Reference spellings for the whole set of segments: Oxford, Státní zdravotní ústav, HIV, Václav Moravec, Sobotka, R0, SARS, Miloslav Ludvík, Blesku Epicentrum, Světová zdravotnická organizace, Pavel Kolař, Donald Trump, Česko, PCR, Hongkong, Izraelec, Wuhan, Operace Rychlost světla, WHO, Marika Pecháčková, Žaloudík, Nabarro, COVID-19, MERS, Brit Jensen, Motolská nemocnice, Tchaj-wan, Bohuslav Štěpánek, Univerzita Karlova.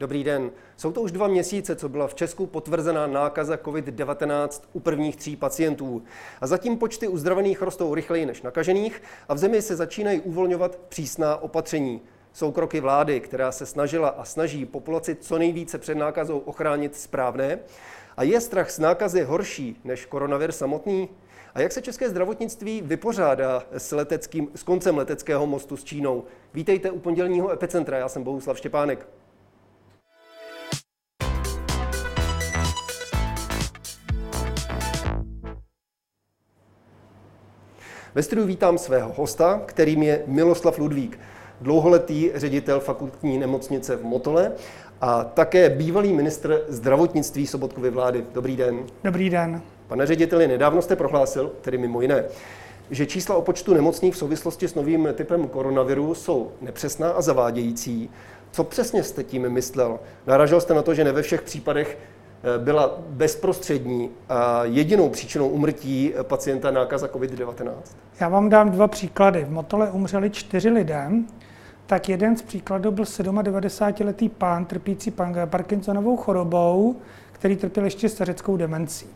Dobrý den. Jsou to už 2 měsíce, co byla v Česku potvrzená nákaza COVID-19 u prvních 3 pacientů. A zatím počty uzdravených rostou rychleji než nakažených a v zemi se začínají uvolňovat přísná opatření. Jsou kroky vlády, která se snažila a snaží populaci co nejvíce před nákazou ochránit, správné? A je strach z nákazy horší než koronavir samotný? A jak se české zdravotnictví vypořádá s koncem leteckého mostu s Čínou? Vítejte u pondělního Epicentra, já jsem Bohuslav Štěpánek. Ve studiu vítám svého hosta, kterým je Miloslav Ludvík, dlouholetý ředitel fakultní nemocnice v Motole a také bývalý ministr zdravotnictví Sobotkovy vlády. Dobrý den. Dobrý den. Pane řediteli, nedávno jste prohlásil, tedy mimo jiné, že čísla o počtu nemocných v souvislosti s novým typem koronaviru jsou nepřesná a zavádějící. Co přesně jste tím myslel? Narazil jste na to, že ne ve všech případech byla bezprostřední a jedinou příčinou úmrtí pacienta nákaza COVID-19? Já vám dám 2 příklady. V Motole umřeli 4 lidé, tak jeden z příkladů byl 97-letý pán trpící Parkinsonovou chorobou, který trpěl ještě stařeckou demencí.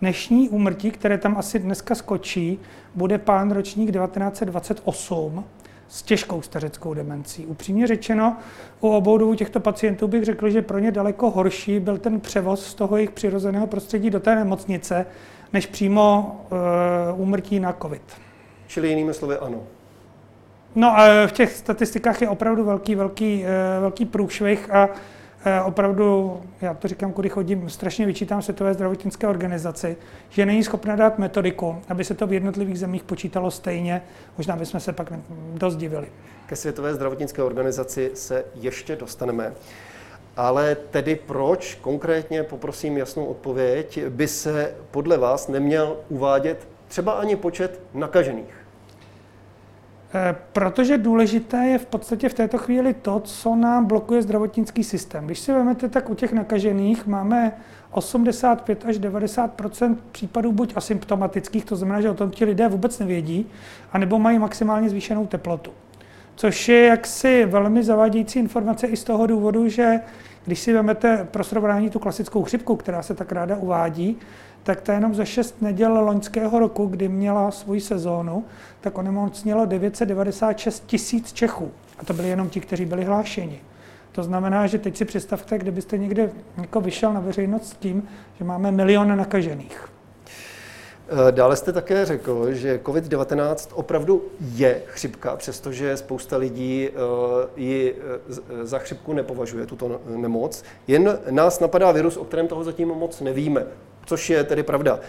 Dnešní úmrtí, které tam asi dneska skočí, bude pán ročník 1928 s těžkou stařeckou demencí. Upřímně řečeno, u obou dvou těchto pacientů bych řekl, že pro ně daleko horší byl ten převoz z toho jejich přirozeného prostředí do té nemocnice, než přímo úmrtí na covid. Čili jinými slovy ano. No a v těch statistikách je opravdu velký průšvih a opravdu, já to říkám, kudy chodím, strašně vyčítám Světové zdravotnické organizaci, že není schopna dát metodiku, aby se to v jednotlivých zemích počítalo stejně. Možná bychom se pak dost divili. Ke Světové zdravotnické organizaci se ještě dostaneme. Ale tedy proč, konkrétně poprosím jasnou odpověď, by se podle vás neměl uvádět třeba ani počet nakažených? Protože důležité je v podstatě v této chvíli to, co nám blokuje zdravotnický systém. Když si vezmete, tak u těch nakažených máme 85 až 90 % případů buď asymptomatických, to znamená, že o tom ti lidé vůbec nevědí, anebo mají maximálně zvýšenou teplotu. Což je jaksi velmi zavádějící informace i z toho důvodu, že když si vezmete pro srovnání tu klasickou chřipku, která se tak ráda uvádí, tak ta jenom za 6 neděl loňského roku, kdy měla svoji sezónu, tak onemocnělo 996 tisíc Čechů. A to byli jenom ti, kteří byli hlášeni. To znamená, že teď si představte, kdybyste někde vyšel na veřejnost s tím, že máme 1 milion nakažených. Dále jste také řekl, že COVID-19 opravdu je chřipka, přestože spousta lidí ji za chřipku nepovažuje, tuto nemoc. Jen nás napadá virus, o kterém toho zatím moc nevíme, což je tedy pravda.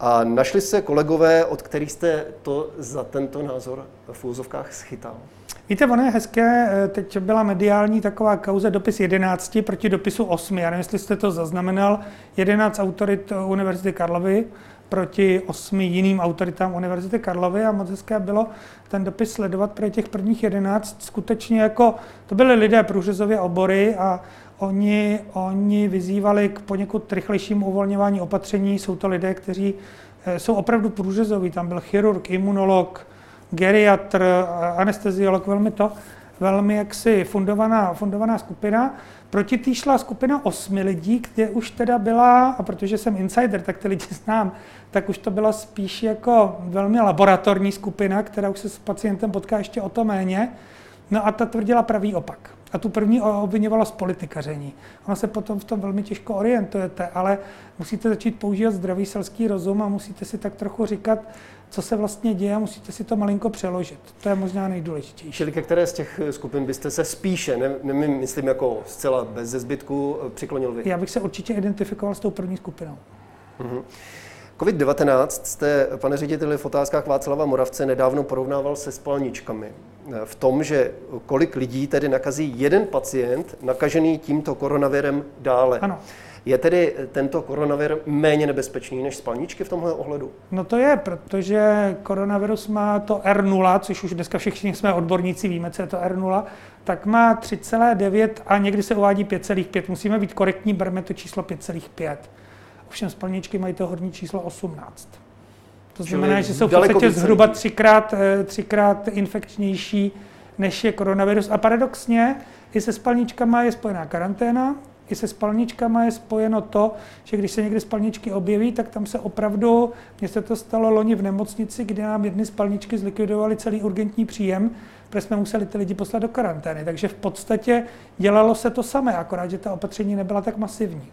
A našli se kolegové, od kterých jste to za tento názor v úzovkách schytal? Víte, ono je hezké, teď byla mediální taková kauze dopis 11 proti dopisu 8. Já nevím, jestli jste to zaznamenal, 11 autorit Univerzity Karlovy proti 8 jiným autoritám Univerzity Karlovy a moc hezké bylo ten dopis sledovat, pro těch prvních 11 skutečně jako, to byli lidé průřezově obory a oni vyzývali k poněkud rychlejšímu uvolňování opatření, jsou to lidé, kteří jsou opravdu průřezoví, tam byl chirurg, imunolog, geriatr, anesteziolog, velmi jaksi fundovaná skupina. Proti tý šla skupina 8 lidí, kde už teda byla, a protože jsem insider, tak ty lidi znám, tak už to byla spíš jako velmi laboratorní skupina, která už se s pacientem potká ještě o to méně. No a ta tvrdila pravý opak. A tu první obviňovala z politikaření. Ona se potom v tom velmi těžko orientujete, ale musíte začít používat zdravý selský rozum a musíte si tak trochu říkat, co se vlastně děje, a musíte si to malinko přeložit. To je možná nejdůležitější. Čili ke které z těch skupin byste se spíše, myslím jako zcela bez zbytku, přiklonil vy? Já bych se určitě identifikoval s tou první skupinou. Mm-hmm. COVID-19 jste, pane řediteli, v Otázkách Václava Moravce nedávno porovnával se spalničkami. V tom, že kolik lidí tedy nakazí jeden pacient nakažený tímto koronavirem dále. Ano. Je tedy tento koronavir méně nebezpečný než spalničky v tomhle ohledu? No to je, protože koronavirus má to R0, což už dneska všichni jsme odborníci, víme, co je to R0, tak má 3,9 a někdy se uvádí 5,5. Musíme být korektní, bereme to číslo 5,5. Ovšem spalničky mají to horní číslo 18. To znamená, že jsou v podstatě zhruba 3x infekčnější, než je koronavirus. A paradoxně, I se spalničkama je spojená karanténa, i se spalničkama je spojeno to, že když se někdy spalničky objeví, tak tam se opravdu, mně se to stalo loni v nemocnici, kde nám jedny spalničky zlikvidovaly celý urgentní příjem, protože jsme museli ty lidi poslat do karantény. Takže v podstatě dělalo se to samé, akorát, že ta opatření nebyla tak masivní.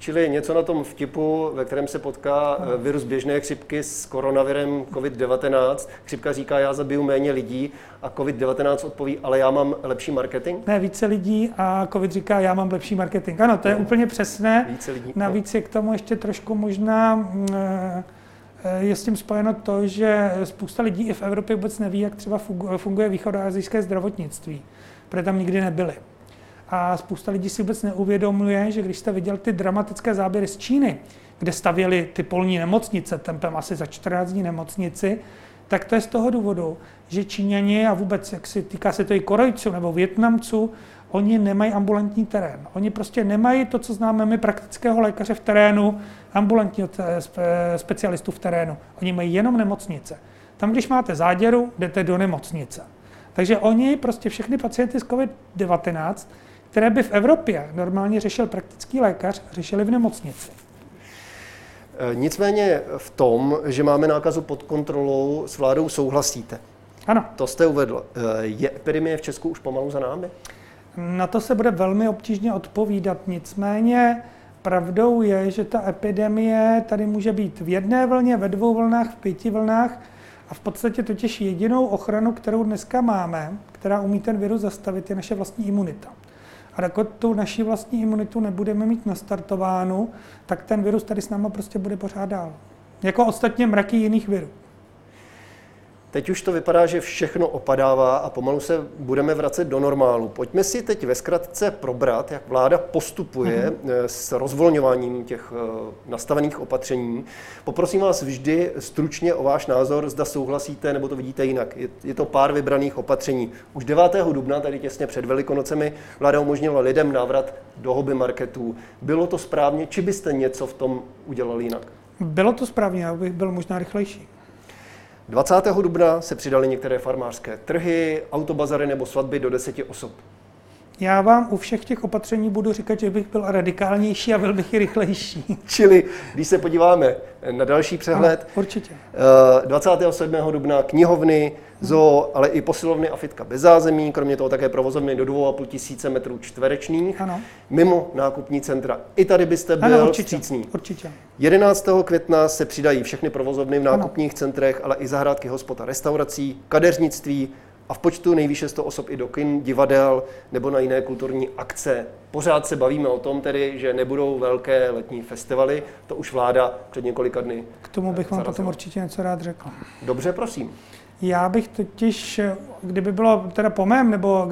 Čili něco na tom vtipu, ve kterém se potká virus běžné chřipky s koronavirem COVID-19. Chřipka říká, já zabiju méně lidí a COVID-19 odpoví, ale já mám lepší marketing? Ne, více lidí a COVID říká, já mám lepší marketing. Ano, to je úplně přesné. Více lidí. Navíc je k tomu ještě trošku možná, je s tím spojeno to, že spousta lidí i v Evropě vůbec neví, jak třeba funguje východoasijské zdravotnictví, protože tam nikdy nebyli. A spousta lidí si vůbec neuvědomuje, že když jste viděl ty dramatické záběry z Číny, kde stavěli ty polní nemocnice, tempem asi za 14 dní nemocnici, tak to je z toho důvodu, že Číňani a vůbec, jak se týká se to i Korejců nebo Vietnamců, oni nemají ambulantní terén. Oni prostě nemají to, co známe my, praktického lékaře v terénu, ambulantního specialistu v terénu. Oni mají jenom nemocnice. Tam, když máte záděru, jdete do nemocnice. Takže oni prostě všechny pacienty z COVID-19, které by v Evropě normálně řešil praktický lékař, řešili v nemocnici. Nicméně v tom, že máme nákazu pod kontrolou, s vládou souhlasíte. Ano. To jste uvedl. Je epidemie v Česku už pomalu za námi? Na to se bude velmi obtížně odpovídat. Nicméně pravdou je, že ta epidemie tady může být v jedné vlně, ve dvou vlnách, v pěti vlnách. A v podstatě totiž jedinou ochranu, kterou dneska máme, která umí ten virus zastavit, je naše vlastní imunita. A dokud tu naši vlastní imunitu nebudeme mít nastartovánu, tak ten virus tady s náma prostě bude pořád dál. Jako ostatně mraky jiných virů. Teď už to vypadá, že všechno opadává a pomalu se budeme vracet do normálu. Pojďme si teď ve zkratce probrat, jak vláda postupuje s rozvolňováním těch nastavených opatření. Poprosím vás vždy stručně o váš názor, zda souhlasíte nebo to vidíte jinak. Je to pár vybraných opatření. Už 9. dubna, tady těsně před Velikonocemi, vláda umožnila lidem návrat do hobby marketů. Bylo to správně, či byste něco v tom udělali jinak? Bylo to správně, já bych byl možná rychlejší. 20. dubna se přidaly některé farmářské trhy, autobazary nebo svatby do 10 osob. Já vám u všech těch opatření budu říkat, že bych byl radikálnější a byl bych i rychlejší. Čili, když se podíváme na další přehled, no, určitě. 27. dubna knihovny, zoo, ale i posilovny a fitka bez zázemí, kromě toho také provozovny do 2,5 tisíce metrů čtverečných, ano. Mimo nákupní centra. I tady byste byl vstřícný. 11. května se přidají všechny provozovny v nákupních ano. centrech, ale i zahrádky hospod a restaurací, kadeřnictví, a v počtu nejvýše 100 osob i do kin, divadel nebo na jiné kulturní akce. Pořád se bavíme o tom tedy, že nebudou velké letní festivaly. To už vláda před několika dny. K tomu bych vám potom určitě něco rád řekl. Dobře, prosím. Já bych totiž, kdyby bylo teda po mém, nebo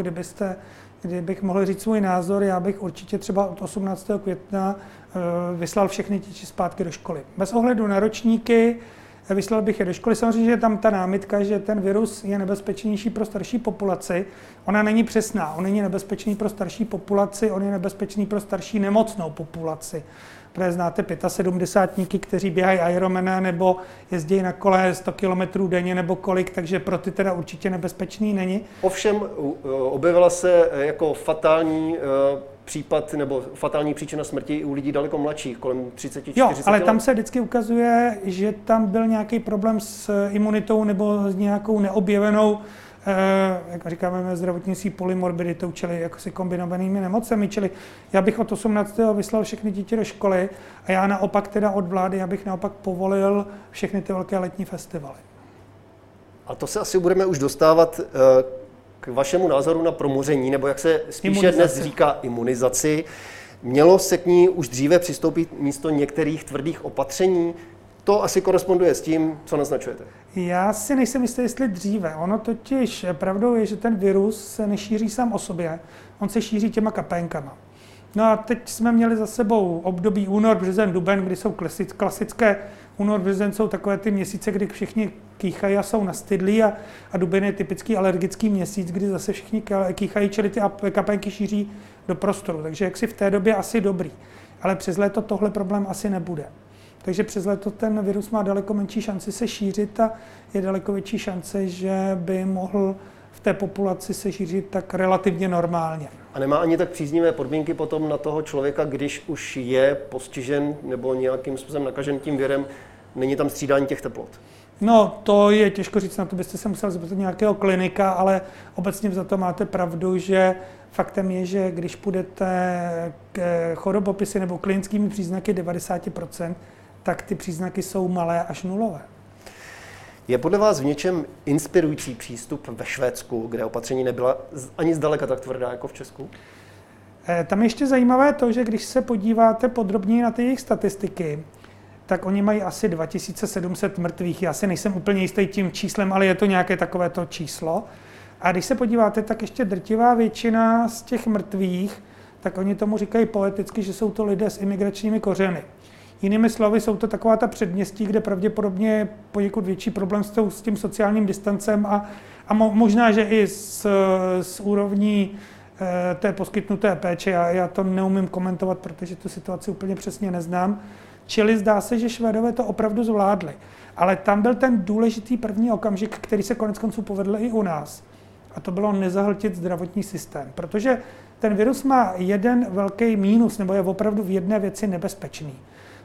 kdybych mohl říct svůj názor, já bych určitě třeba od 18. května vyslal všechny děti zpátky do školy. Bez ohledu na ročníky, vyslal bych je do školy. Samozřejmě je tam ta námitka, že ten virus je nebezpečnější pro starší populaci. Ona není přesná. On není nebezpečný pro starší populaci, on je nebezpečný pro starší nemocnou populaci. Protože znáte 75-níky, kteří běhají Ironmana nebo jezdí na kole 100 km denně nebo kolik, takže pro ty teda určitě nebezpečný není. Ovšem objevila se jako fatální případ nebo fatální příčina smrti u lidí daleko mladších, kolem 30-40 let. Jo, ale tam se vždycky ukazuje, že tam byl nějaký problém s imunitou nebo s nějakou neobjevenou, jak říkáme ve zdravotnictví, polymorbiditou, čili jako si kombinovanými nemocemi. Čili já bych od 18. vyslal všechny děti do školy a já naopak teda od vlády, já bych naopak povolil všechny ty velké letní festivaly. A to se asi budeme už dostávat k vašemu názoru na promoření, nebo jak se spíše dnes říká imunizaci. Mělo se k ní už dříve přistoupit místo některých tvrdých opatření? To asi koresponduje s tím, co naznačujete. Já si nejsem jistý, jestli dříve. Ono totiž pravdou je, že ten virus se nešíří sám o sobě, on se šíří těma kapénkama. No a teď jsme měli za sebou období únor, březen, duben, kdy jsou klasické únor, březen jsou takové ty měsíce, kdy všichni kýchají a jsou nastydlí a duben je typický alergický měsíc, kdy zase všichni kýchají, čili ty kapénky šíří do prostoru. Takže jaksi v té době asi dobrý. Ale přes léto tohle problém asi nebude. Takže přes léto ten virus má daleko menší šanci se šířit a je daleko větší šance, že by mohl v té populaci se šířit tak relativně normálně. A nemá ani tak příznivé podmínky potom na toho člověka, když už je postižen nebo nějakým způsobem nakažen tím virem, není tam střídání těch teplot? No, to je těžko říct, na to byste se musel zeptat nějakého klinika, ale obecně za to máte pravdu, že faktem je, že když půjdete k chorobopisy nebo klinickými příznaky 90%, tak ty příznaky jsou malé až nulové. Je podle vás v něčem inspirující přístup ve Švédsku, kde opatření nebyla ani zdaleka tak tvrdá jako v Česku? Tam ještě zajímavé to, že když se podíváte podrobněji na ty jejich statistiky, tak oni mají asi 2700 mrtvých. Já si nejsem úplně jistý tím číslem, ale je to nějaké takovéto číslo. A když se podíváte, tak ještě drtivá většina z těch mrtvých, tak oni tomu říkají poeticky, že jsou to lidé s imigračními kořeny. Jinými slovy, jsou to taková ta předměstí, kde pravděpodobně je poněkud větší problém s tím sociálním distancem a možná, že i s úrovní té poskytnuté péče. Já to neumím komentovat, protože tu situaci úplně přesně neznám. Čili zdá se, že Švédové to opravdu zvládli. Ale tam byl ten důležitý první okamžik, který se koneckonců povedl i u nás. A to bylo nezahltit zdravotní systém. Protože ten virus má jeden velký mínus, nebo je opravdu v jedné věci nebezpečný.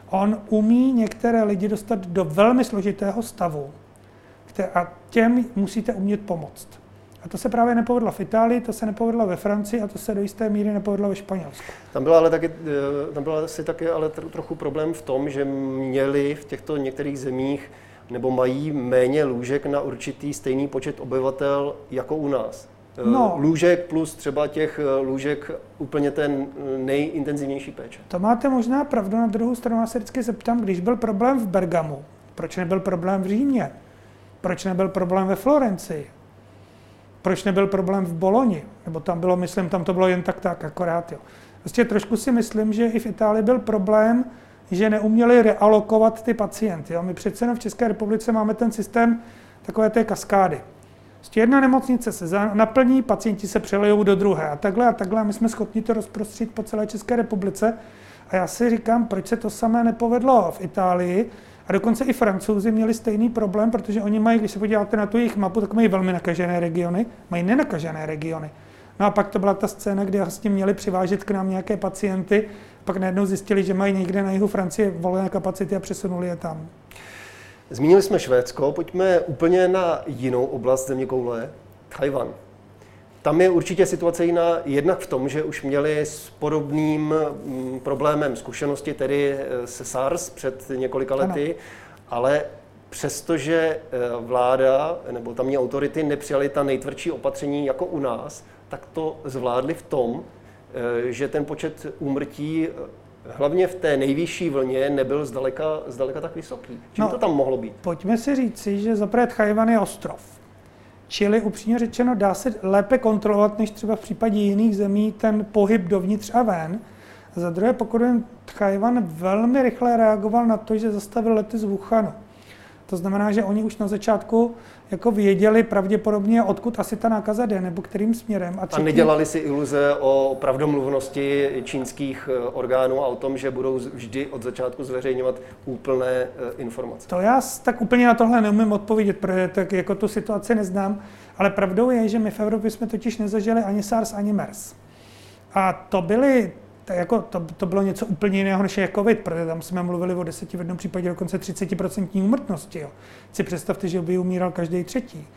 On umí některé lidi dostat do velmi složitého stavu a těm musíte umět pomoct. A to se právě nepovedlo v Itálii, to se nepovedlo ve Francii a to se do jisté míry nepovedlo ve Španělsku. Tam byl ale trochu problém v tom, že měli v těchto některých zemích nebo mají méně lůžek na určitý stejný počet obyvatel jako u nás. No, lůžek plus třeba těch lůžek úplně ten nejintenzivnější péče. To máte možná pravdu, na druhou stranu se vždycky zeptám, když byl problém v Bergamu, proč nebyl problém v Římě? Proč nebyl problém ve Florencii? Proč nebyl problém v Boloni? Nebo tam bylo, myslím, tam to bylo jen tak akorát. Jo. Vlastně trošku si myslím, že i v Itálii byl problém, že neuměli realokovat ty pacienty. Jo. My přece jenom v České republice máme ten systém takové té kaskády. Jedna nemocnice se naplní, pacienti se přelijou do druhé a takhle. My jsme schopni to rozprostřít po celé České republice. A já si říkám, proč se to samé nepovedlo v Itálii. A dokonce i Francouzi měli stejný problém, protože oni mají, když se podíváte na tu jejich mapu, tak mají velmi nakažené regiony, mají nenakažené regiony. No a pak to byla ta scéna, kdy vlastně měli přivážet k nám nějaké pacienty, pak najednou zjistili, že mají někde na jihu Francie volné kapacity a přesunuli je tam. Zmínili jsme Švédsko, pojďme úplně na jinou oblast zeměkoule, Tchaj-wan. Tam je určitě situace jiná, jednak v tom, že už měli s podobným problémem zkušenosti, tedy se SARS před několika lety, ale přestože vláda nebo tamní autority nepřijaly ta nejtvrdší opatření jako u nás, tak to zvládli v tom, že ten počet úmrtí hlavně v té nejvyšší vlně nebyl zdaleka tak vysoký. Čím to tam mohlo být? Pojďme si říci, že zaprvé Tchaj-wan je ostrov. Čili upřímně řečeno dá se lépe kontrolovat, než třeba v případě jiných zemí, ten pohyb dovnitř a ven. A za druhé, pokud Tchaj-wan velmi rychle reagoval na to, že zastavil lety z Wuhanu. To znamená, že oni už na začátku jako věděli pravděpodobně, odkud asi ta nákaza jde, nebo kterým směrem. A nedělali si iluze o pravdomluvnosti čínských orgánů a o tom, že budou vždy od začátku zveřejňovat úplné informace. To já tak úplně na tohle neumím odpovědět, protože tak jako tu situaci neznám, ale pravdou je, že my v Evropě jsme totiž nezažili ani SARS, ani MERS. A to bylo něco úplně jiného, než je COVID, protože tam jsme mluvili o 10, v jednom případě dokonce 30% úmrtnosti. Jo. Si představte, že by umíral každý třetí.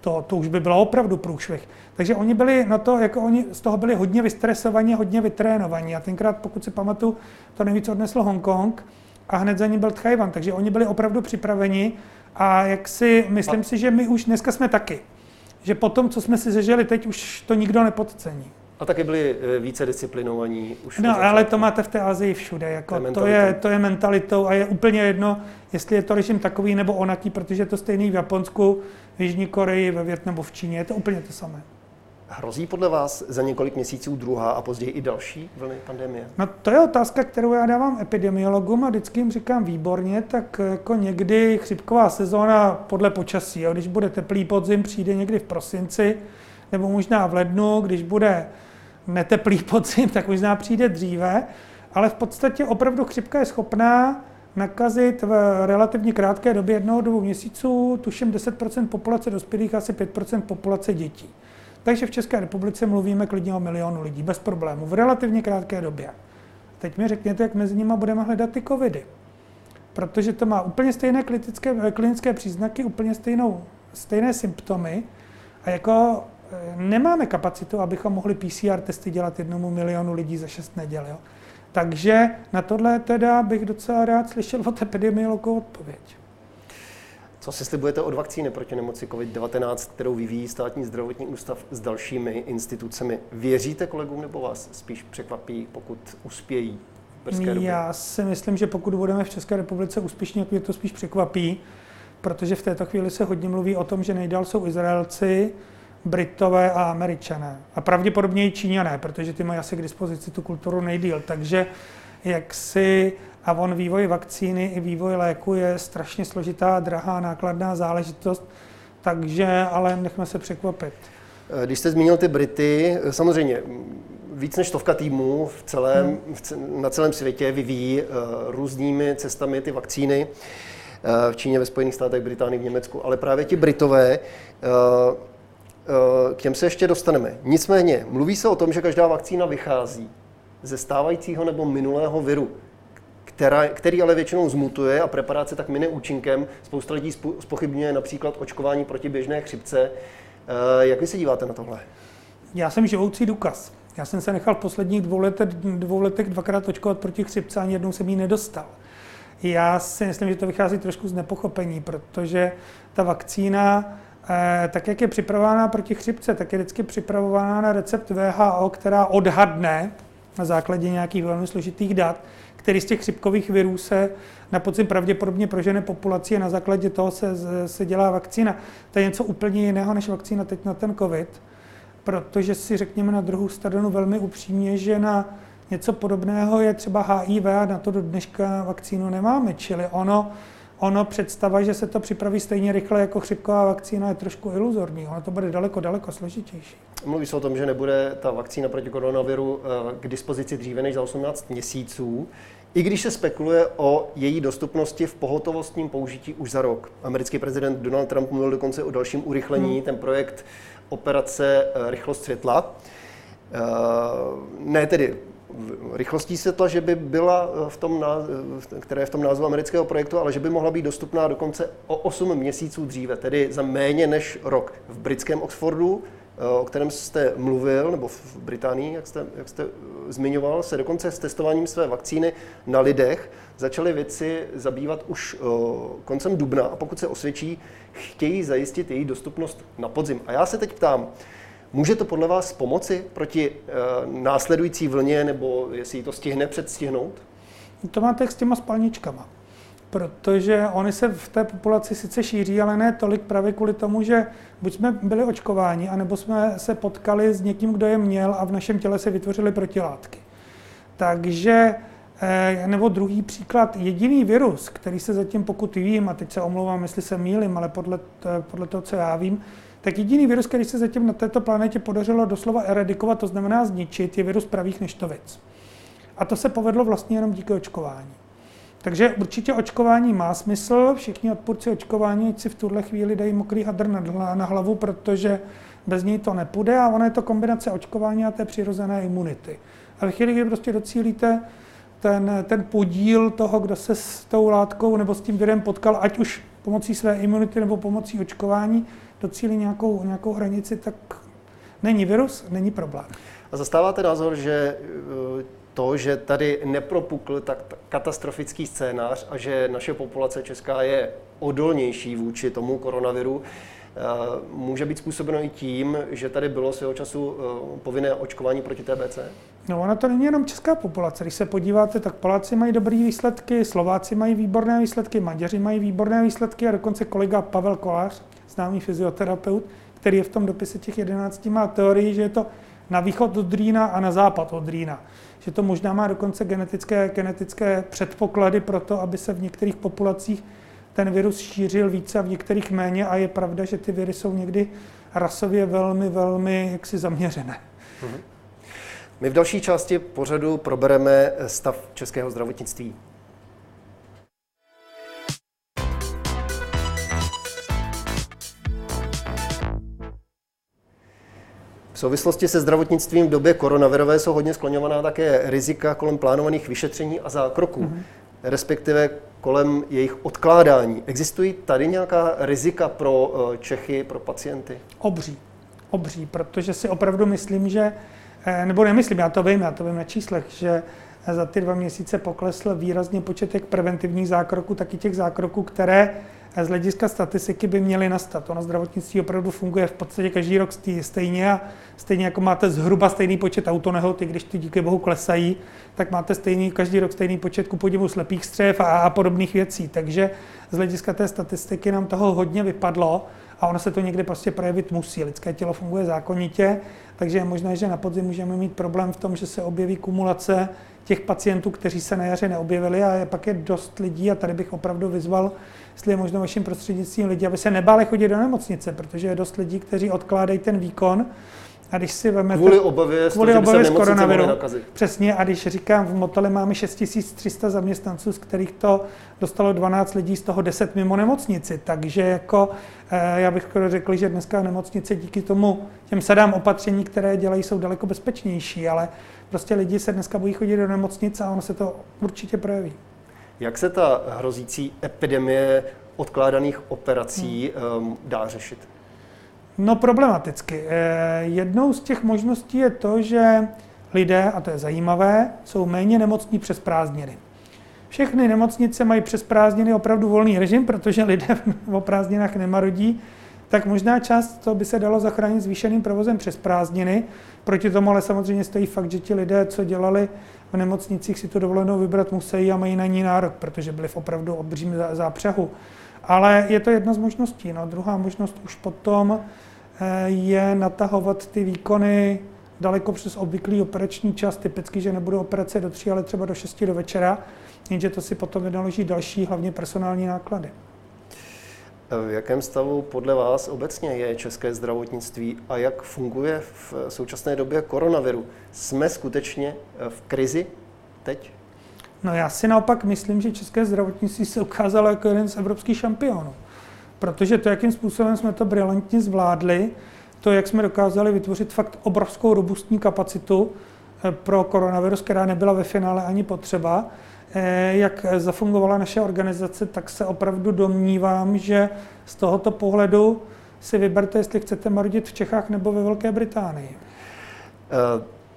To už by bylo opravdu průšvih. Takže oni byli na to, jako oni z toho byli hodně vystresovaní, hodně vytrénovaní. A tenkrát, pokud si pamatuju, to nejvíc odnesl Hongkong a hned za ním byl Tchaj-wan. Takže oni byli opravdu připraveni a myslím si, že my už dneska jsme taky. Že po tom, co jsme si zažili teď, už to nikdo nepodcení. A taky byli více disciplinovaní už. No, ale to máte v té Asii všude. To je mentalitou a je úplně jedno, jestli je to režim takový nebo onaký, protože je to stejný v Japonsku, v Jižní Koreji, ve Vietnamu, v Číně. Je to úplně to samé. Hrozí podle vás za několik měsíců druhá a později i další vlny pandemie? No, to je otázka, kterou já dávám epidemiologům a vždycky jim říkám výborně, tak jako někdy chřipková sezóna podle počasí. Jo. Když bude teplý podzim, přijde někdy v prosinci nebo možná v lednu, když bude neteplý podzim, tak možná přijde dříve, ale v podstatě opravdu chřipka je schopná nakazit v relativně krátké době 1–2 měsíců, tuším 10% populace dospělých, asi 5% populace dětí. Takže v České republice mluvíme klidně o 1 milionu lidí, bez problému, v relativně krátké době. Teď mi řekněte, jak mezi nimi budeme hledat ty covidy. Protože to má úplně stejné klinické příznaky, úplně stejné symptomy a jako nemáme kapacitu, abychom mohli PCR testy dělat 1 milionu lidí za 6 neděl. Jo. Takže na tohle teda bych docela rád slyšel od epidemiologů odpověď. Co si slibujete od vakcíny proti nemoci COVID-19, kterou vyvíjí Státní zdravotní ústav s dalšími institucemi? Věříte kolegům, nebo vás spíš překvapí, pokud uspějí v brzké době? Já si myslím, že pokud budeme v České republice úspěšní, tak mě to spíš překvapí, protože v této chvíli se hodně mluví o tom, že nejdál jsou Izraelci, Britové a Američané. A pravděpodobně i Číňané, protože ty mají asi k dispozici tu kulturu nejdýl. Takže vývoj vakcíny i vývoj léku je strašně složitá, drahá, nákladná záležitost, takže ale nechme se překvapit. Když jste zmínil ty Brity, samozřejmě víc než 100 týmů na celém světě vyvíjí různými cestami ty vakcíny. V Číně, ve Spojených státech, Británii, v Německu, ale právě ti Britové, k těm se ještě dostaneme. Nicméně, mluví se o tom, že každá vakcína vychází ze stávajícího nebo minulého viru, který ale většinou zmutuje a preparát se tak mine účinkem. Spousta lidí zpochybňuje například očkování proti běžné chřipce. Jak vy se díváte na tohle? Já jsem živoucí důkaz. Já jsem se nechal v posledních dvou letech 2krát očkovat proti chřipce, ani jednou jsem ji nedostal. Já si myslím, že to vychází trošku z nepochopení, protože ta vakcína, tak jak je připravována proti chřipce, tak je vždycky připravována na recept WHO, která odhadne na základě nějakých velmi složitých dat, který z těch chřipkových virů se na podzim pravděpodobně prožene populaci a na základě toho se dělá vakcína. To je něco úplně jiného než vakcína teď na ten covid, protože si řekněme na druhou stranu velmi upřímně, že na něco podobného je třeba HIV a na to do dneška vakcínu nemáme, čili ono představa, že se to připraví stejně rychle jako chřipková vakcína, je trošku iluzorní. Ono to bude daleko, daleko složitější. Mluví se o tom, že nebude ta vakcína proti koronaviru k dispozici dříve než za 18 měsíců, i když se spekuluje o její dostupnosti v pohotovostním použití už za rok. Americký prezident Donald Trump mluvil dokonce o dalším urychlení, ten projekt Operace Rychlost světla. Ne tedy rychlostí světla, že by byla které je v tom názvu amerického projektu, ale že by mohla být dostupná dokonce o 8 měsíců dříve, tedy za méně než rok. V britském Oxfordu, o kterém jste mluvil, nebo v Británii, jak jste zmiňoval, se dokonce s testováním své vakcíny na lidech začaly vědci zabývat už koncem dubna a pokud se osvědčí, chtějí zajistit její dostupnost na podzim. A já se teď ptám, může to podle vás pomoci proti následující vlně, nebo jestli ji to stihne předstihnout? To máte s těma spalničkama, protože oni se v té populaci sice šíří, ale ne tolik právě kvůli tomu, že buď jsme byli očkováni, anebo jsme se potkali s někým, kdo je měl a v našem těle se vytvořily protilátky. Takže, nebo druhý příklad, jediný virus, který se zatím, pokud vím, a teď se omlouvám, jestli se mýlím, ale podle toho, co já vím, tak jediný virus, který se zatím na této planetě podařilo doslova eradikovat, to znamená zničit, je virus pravých neštovic. A to se povedlo vlastně jenom díky očkování. Takže určitě očkování má smysl, všichni odpůrci očkování si v tuhle chvíli dají mokrý hadr na hlavu, protože bez něj to nepůjde a ono je to kombinace očkování a té přirozené imunity. A ve chvíli, kdy prostě docílíte ten podíl toho, kdo se s tou látkou nebo s tím virem potkal, ať už pomocí své imunity nebo pomocí očkování, docílí nějakou hranici, tak není virus, není problém. A zastáváte názor, že to, že tady nepropukl tak katastrofický scénář a že naše populace česká je odolnější vůči tomu koronaviru, může být způsobeno i tím, že tady bylo svého času povinné očkování proti TBC? No, ona to není jenom česká populace. Když se podíváte, tak Poláci mají dobré výsledky, Slováci mají výborné výsledky, Maďaři mají výborné výsledky a dokonce kolega Pavel Kolař, známý fyzioterapeut, který je v tom dopise těch 11, má teorii, že je to na východ od Rýna a na západ od Rýna. Že to možná má dokonce genetické předpoklady pro to, aby se v některých populacích ten virus šířil více a v některých méně a je pravda, že ty viry jsou někdy rasově velmi, velmi zaměřené. My v další části pořadu probereme stav českého zdravotnictví. souvislosti se zdravotnictvím v době koronavirové jsou hodně skloňovaná také rizika kolem plánovaných vyšetření a zákroků, respektive kolem jejich odkládání. Existují tady nějaká rizika pro Čechy, pro pacienty? Obří, protože si opravdu myslím, že, nebo nemyslím, já to vím na číslech, že za ty 2 měsíce poklesl výrazně počet jak preventivních zákroků, tak i těch zákroků, které z hlediska statistiky by měly nastat. Ono zdravotnictví opravdu funguje v podstatě každý rok stejně a stejně jako máte zhruba stejný počet autonehod, i když ty díky bohu klesají, tak máte každý rok stejný počet kupodivu slepých střev a podobných věcí. Takže z hlediska té statistiky nám toho hodně vypadlo a ono se to někde prostě projevit musí. Lidské tělo funguje zákonitě, takže je možné, že na podzim můžeme mít problém v tom, že se objeví kumulace těch pacientů, kteří se na jaře neobjevili a pak je dost lidí a tady bych opravdu vyzval, jestli je možno vaším prostřednictvím lidi, aby se nebáli chodit do nemocnice, protože je dost lidí, kteří odkládají ten výkon a když si vemete... Kvůli obavě z koronaviru. Přesně, a když říkám, v Motole máme 6300 zaměstnanců, z kterých to dostalo 12 lidí, z toho 10 mimo nemocnici, takže jako já bych řekl, že dneska nemocnice díky tomu, těm sadám opatření, které dělají, jsou daleko bezpečnější, ale prostě lidi se dneska bojí chodit do nemocnice a ono se to určitě projeví. Jak se ta hrozící epidemie odkládaných operací dá řešit? No problematicky. Jednou z těch možností je to, že lidé, a to je zajímavé, jsou méně nemocní přes prázdniny. Všechny nemocnice mají přes prázdniny opravdu volný režim, protože lidé o prázdninách nemarodí, tak možná část to by se dalo zachránit zvýšeným provozem přes prázdniny. Proti tomu ale samozřejmě stojí fakt, že ti lidé, co dělali v nemocnicích, si tu dovolenou vybrat musí a mají na ní nárok, protože byli v opravdu obřím zápřehu. Ale je to jedna z možností. No, druhá možnost už potom je natahovat ty výkony daleko přes obvyklý operační čas. Typicky, že nebudou operace do 3, ale třeba do 6 do večera, jenže to si potom vynaloží další, hlavně personální náklady. V jakém stavu podle vás obecně je české zdravotnictví a jak funguje v současné době koronaviru? Jsme skutečně v krizi teď? No já si naopak myslím, že české zdravotnictví se ukázalo jako jeden z evropských šampionů. Protože to, jakým způsobem jsme to brilantně zvládli, to, jak jsme dokázali vytvořit fakt obrovskou robustní kapacitu pro koronavirus, která nebyla ve finále ani potřeba, jak zafungovala naše organizace, tak se opravdu domnívám, že z tohoto pohledu si vyberte, jestli chcete marodit v Čechách nebo ve Velké Británii.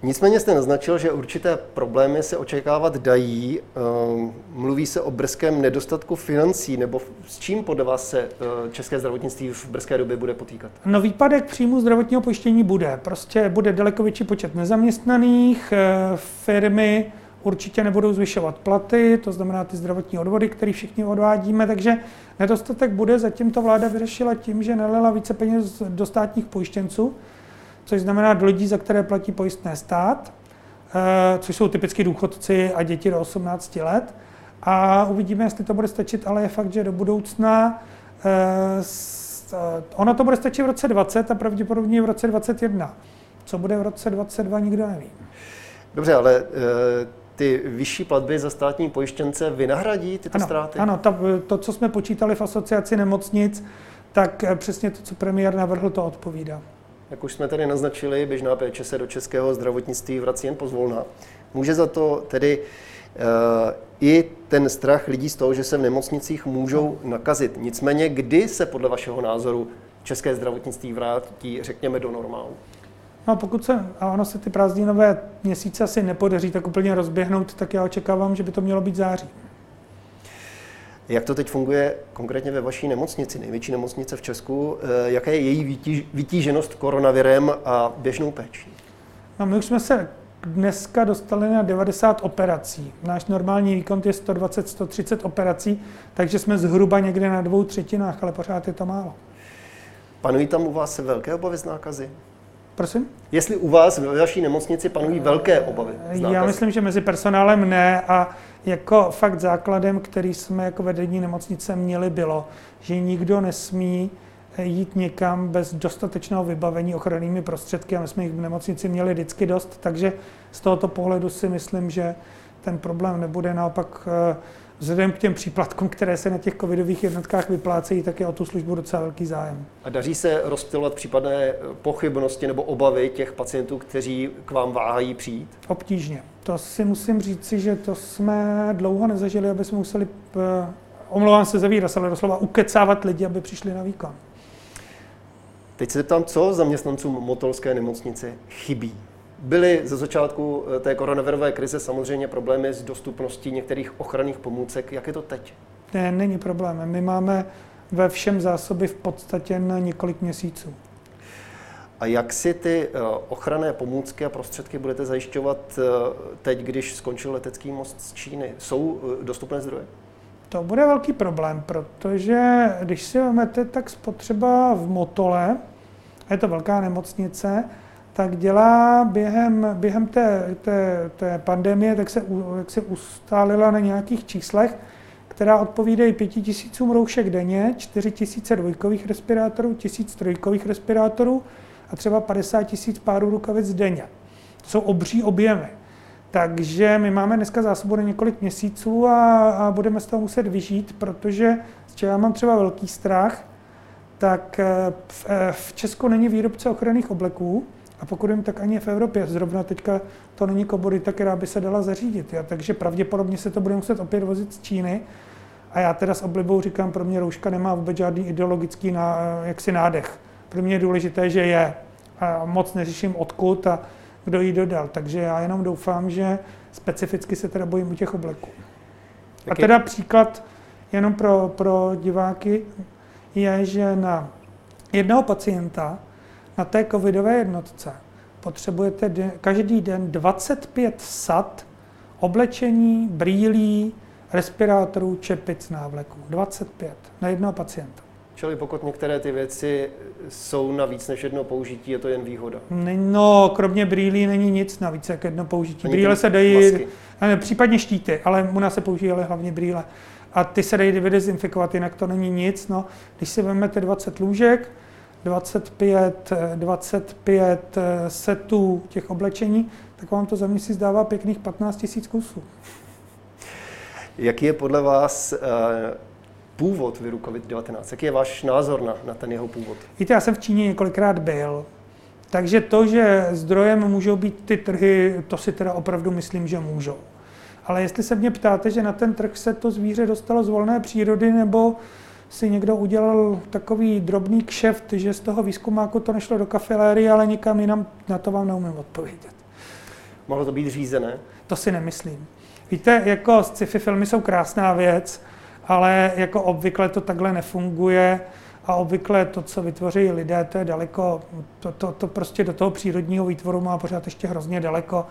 Nicméně jste naznačil, že určité problémy se očekávat dají. Mluví se o brzkém nedostatku financí, nebo s čím podle vás se české zdravotnictví v brzké době bude potýkat? No výpadek příjmu zdravotního pojištění bude. Prostě bude daleko větší počet nezaměstnaných, firmy určitě nebudou zvyšovat platy, to znamená ty zdravotní odvody, které všichni odvádíme, takže nedostatek bude. Zatím to vláda vyřešila tím, že nalila více peněz do státních pojištěnců, což znamená do lidí, za které platí pojistné stát, což jsou typicky důchodci a děti do 18 let. A uvidíme, jestli to bude stačit, ale je fakt, že do budoucna ono to bude stačit v roce 20 a pravděpodobně v roce 21. Co bude v roce 22, nikdo neví. Dobře, ale ty vyšší platby za státní pojištěnce vynahradí tyto ztráty? Ano, to, co jsme počítali v asociaci nemocnic, tak přesně to, co premiér navrhl, to odpovídá. Jak už jsme tady naznačili, běžná péče se do českého zdravotnictví vrací jen pozvolna. Může za to tedy i ten strach lidí z toho, že se v nemocnicích můžou nakazit. Nicméně, kdy se podle vašeho názoru české zdravotnictví vrátí, řekněme, do normálu? No, ono se ty prázdninové měsíce asi nepodaří tak úplně rozběhnout, tak já očekávám, že by to mělo být září. Jak to teď funguje konkrétně ve vaší nemocnici, největší nemocnice v Česku? Jaká je její vytíženost koronavirem a běžnou péčí? No, my už jsme se dneska dostali na 90 operací. Náš normální výkon je 120-130 operací, takže jsme zhruba někde na 2/3, ale pořád je to málo. Panují tam u vás velké obavy z nákazy? Prosím? Jestli u vás ve vaší nemocnici panují velké obavy z nákazy? Já myslím, že mezi personálem ne a jako fakt základem, který jsme jako vedení nemocnice měli, bylo, že nikdo nesmí jít někam bez dostatečného vybavení ochrannými prostředky a my jsme jich v nemocnici měli vždycky dost, takže z tohoto pohledu si myslím, že ten problém nebude. Naopak vzhledem k těm příplatkům, které se na těch covidových jednotkách vyplácejí, tak je o tu službu docela velký zájem. A daří se rozptylovat případné pochybnosti nebo obavy těch pacientů, kteří k vám váhají přijít? Obtížně. To si musím říci, že to jsme dlouho nezažili, aby jsme museli, omlouvám se za výraz, ale doslova ukecávat lidi, aby přišli na výkon. Teď se zeptám, co zaměstnancům Motolské nemocnice chybí? Byly ze začátku té koronavirové krize samozřejmě problémy s dostupností některých ochranných pomůcek. Jak je to teď? Ne, není problém. My máme ve všem zásoby v podstatě na několik měsíců. A jak si ty ochranné pomůcky a prostředky budete zajišťovat teď, když skončil letecký most z Číny? Jsou dostupné zdroje? To bude velký problém, protože když si vezmete, tak spotřeba v Motole, je to velká nemocnice, tak dělá během té pandemie, tak se ustálila na nějakých číslech, která odpovídají 5000 roušek denně, 4000 dvojkových respirátorů, 1000 trojkových respirátorů a třeba 50 000 párů rukavic denně. To jsou obří objemy. Takže my máme dneska zásobu na několik měsíců a budeme z toho muset vyžít, protože z čeho já mám třeba velký strach, tak v Česku není výrobce ochranných obleků, a pokud jim, tak ani v Evropě. Zrovna teďka to není komodita, která by se dala zařídit. Jo? Takže pravděpodobně se to bude muset opět vozit z Číny. A já teda s oblibou říkám, pro mě rouška nemá vůbec žádný ideologický nádech. Pro mě je důležité, že je. A moc neřeším odkud a kdo ji dodal. Takže já jenom doufám, že specificky se teda bojím u těch obleků. A teda příklad jenom pro diváky je, že na jednoho pacienta na té covidové jednotce potřebujete každý den 25 sad oblečení, brýlí, respirátorů, čepic, návleků. 25 na jednoho pacienta. Čili pokud některé ty věci jsou na víc než jedno použití, je to jen výhoda? No, kromě brýlí není nic na víc jak jedno použití. Brýle se dají, případně štíty, ale u nás se používaly hlavně brýle. A ty se dají dezinfikovat, jinak to není nic. No, když si vezmete 20 lůžek, 25 setů těch oblečení, tak vám to za měsíc dává pěkných 15 000 kusů. Jaký je podle vás původ viru COVID-19? Jaký je váš názor na ten jeho původ? Víte, já jsem v Číně několikrát byl, takže to, že zdrojem můžou být ty trhy, to si teda opravdu myslím, že můžou. Ale jestli se mě ptáte, že na ten trh se to zvíře dostalo z volné přírody, nebo si někdo udělal takový drobný kšeft, že z toho výzkumáku to nešlo do kafiléry, ale nikam jinam, na to vám neumím odpovědět. Mohlo to být řízené? To si nemyslím. Víte, jako sci-fi filmy jsou krásná věc, ale jako obvykle to takhle nefunguje a obvykle to, co vytvoří lidé, to je daleko, to prostě do toho přírodního výtvoru má pořád ještě hrozně daleko,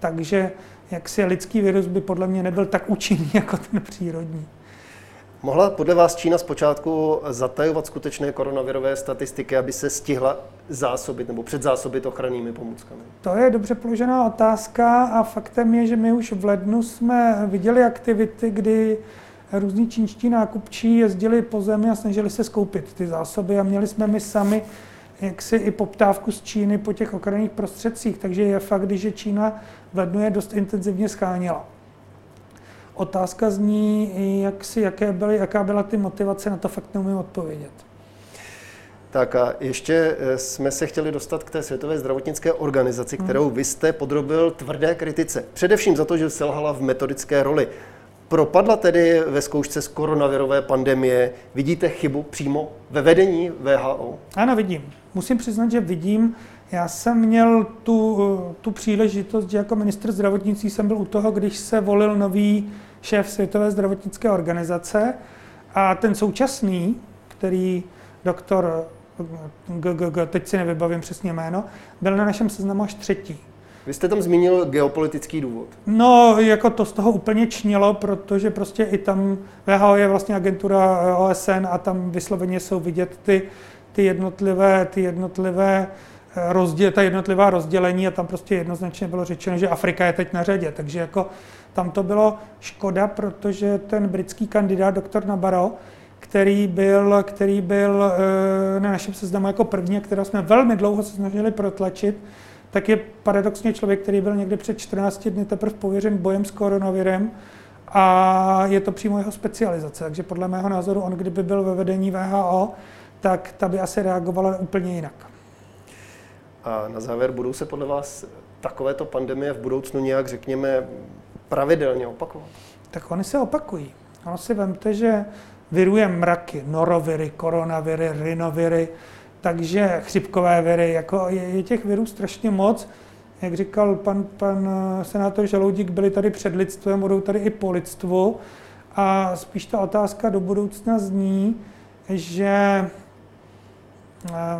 takže jaksi lidský virus by podle mě nebyl tak účinný jako ten přírodní. Mohla podle vás Čína zpočátku zatajovat skutečné koronavirové statistiky, aby se stihla zásobit nebo předzásobit ochrannými pomůckami? To je dobře položená otázka a faktem je, že my už v lednu jsme viděli aktivity, kdy různí čínští nákupčí jezdili po zemi a snažili se skoupit ty zásoby a měli jsme my sami jaksi i poptávku z Číny po těch ochranných prostředcích, takže je fakt, že Čína v lednu je dost intenzivně scháněla. Otázka zní, jaká byla ty motivace, na to fakt neumím odpovědět. Tak a ještě jsme se chtěli dostat k té Světové zdravotnické organizaci, kterou vy jste podrobil tvrdé kritice. Především za to, že selhala v metodické roli. Propadla tedy ve zkoušce z koronavirové pandemie. Vidíte chybu přímo ve vedení WHO? Ano, vidím. Musím přiznat, že vidím. Já jsem měl tu příležitost, že jako ministr zdravotnictví jsem byl u toho, když se volil nový šéf Světové zdravotnické organizace a ten současný, který doktor, teď si nevybavím přesně jméno, byl na našem seznamu až třetí. Vy jste tam zmínil geopolitický důvod. No, jako to z toho úplně čnilo, protože prostě i tam WHO je vlastně agentura OSN a tam vysloveně jsou vidět ta jednotlivá rozdělení a tam prostě jednoznačně bylo řečeno, že Afrika je teď na řadě. Takže jako tam to bylo škoda, protože ten britský kandidát, doktor Nabarro, který byl na našem seznamu jako první, kterého jsme velmi dlouho se snažili protlačit, tak je paradoxně člověk, který byl někdy před 14 dny teprve pověřen bojem s koronavirem a je to přímo jeho specializace. Takže podle mého názoru on, kdyby byl ve vedení WHO, tak ta by asi reagovala úplně jinak. A na závěr, budou se podle vás takovéto pandemie v budoucnu nějak, řekněme, pravidelně opakovat? Tak oni se opakují. Ono si vemte, že viruje mraky, noroviry, koronaviry, rinoviry, takže chřipkové viry, jako je těch virů strašně moc. Jak říkal pan senátor Žaloudík, byli tady před lidstvem, budou tady i po lidstvu. A spíš ta otázka do budoucna zní, že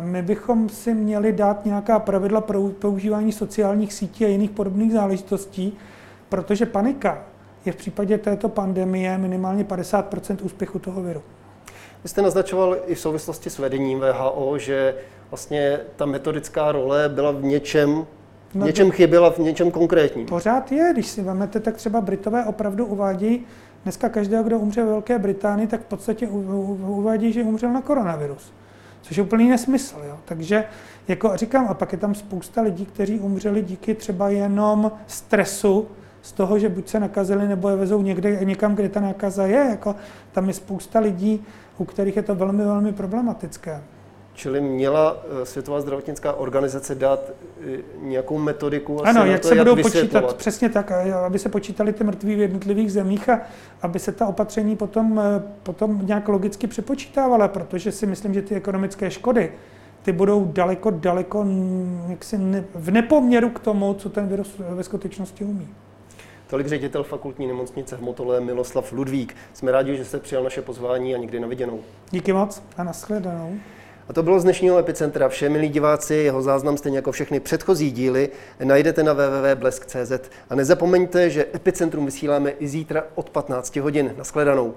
my bychom si měli dát nějaká pravidla pro používání sociálních sítí a jiných podobných záležitostí, protože panika je v případě této pandemie minimálně 50% úspěchu toho viru. Vy jste naznačoval i v souvislosti s vedením WHO, že vlastně ta metodická role byla v něčem chyběla, v něčem konkrétním. Pořád je, když si vemete, tak třeba Britové opravdu uvádějí, dneska každého, kdo umře ve Velké Británii, tak v podstatě uvádí, že umřel na koronavirus. Což je úplný nesmysl. Jo? Takže, jako říkám, a pak je tam spousta lidí, kteří umřeli díky třeba jenom stresu z toho, že buď se nakazili, nebo je vezou někam, kde ta nákaza je. Jako, tam je spousta lidí, u kterých je to velmi, velmi problematické. Čili měla Světová zdravotnická organizace dát nějakou metodiku? Ano, jak se budou počítat, přesně tak, aby se počítali ty mrtví v jednotlivých zemích a aby se ta opatření potom nějak logicky přepočítávala, protože si myslím, že ty ekonomické škody, ty budou daleko, daleko v nepoměru k tomu, co ten virus ve skutečnosti umí. Tolik ředitel Fakultní nemocnice v Motole Miloslav Ludvík. Jsme rádi, že jste přijal naše pozvání a nikdy na viděnou. Díky moc a nashledanou. A to bylo z dnešního Epicentra vše, milí diváci. Jeho záznam, stejně jako všechny předchozí díly, najdete na www.blesk.cz. A nezapomeňte, že Epicentrum vysíláme i zítra od 15 hodin. Nashledanou.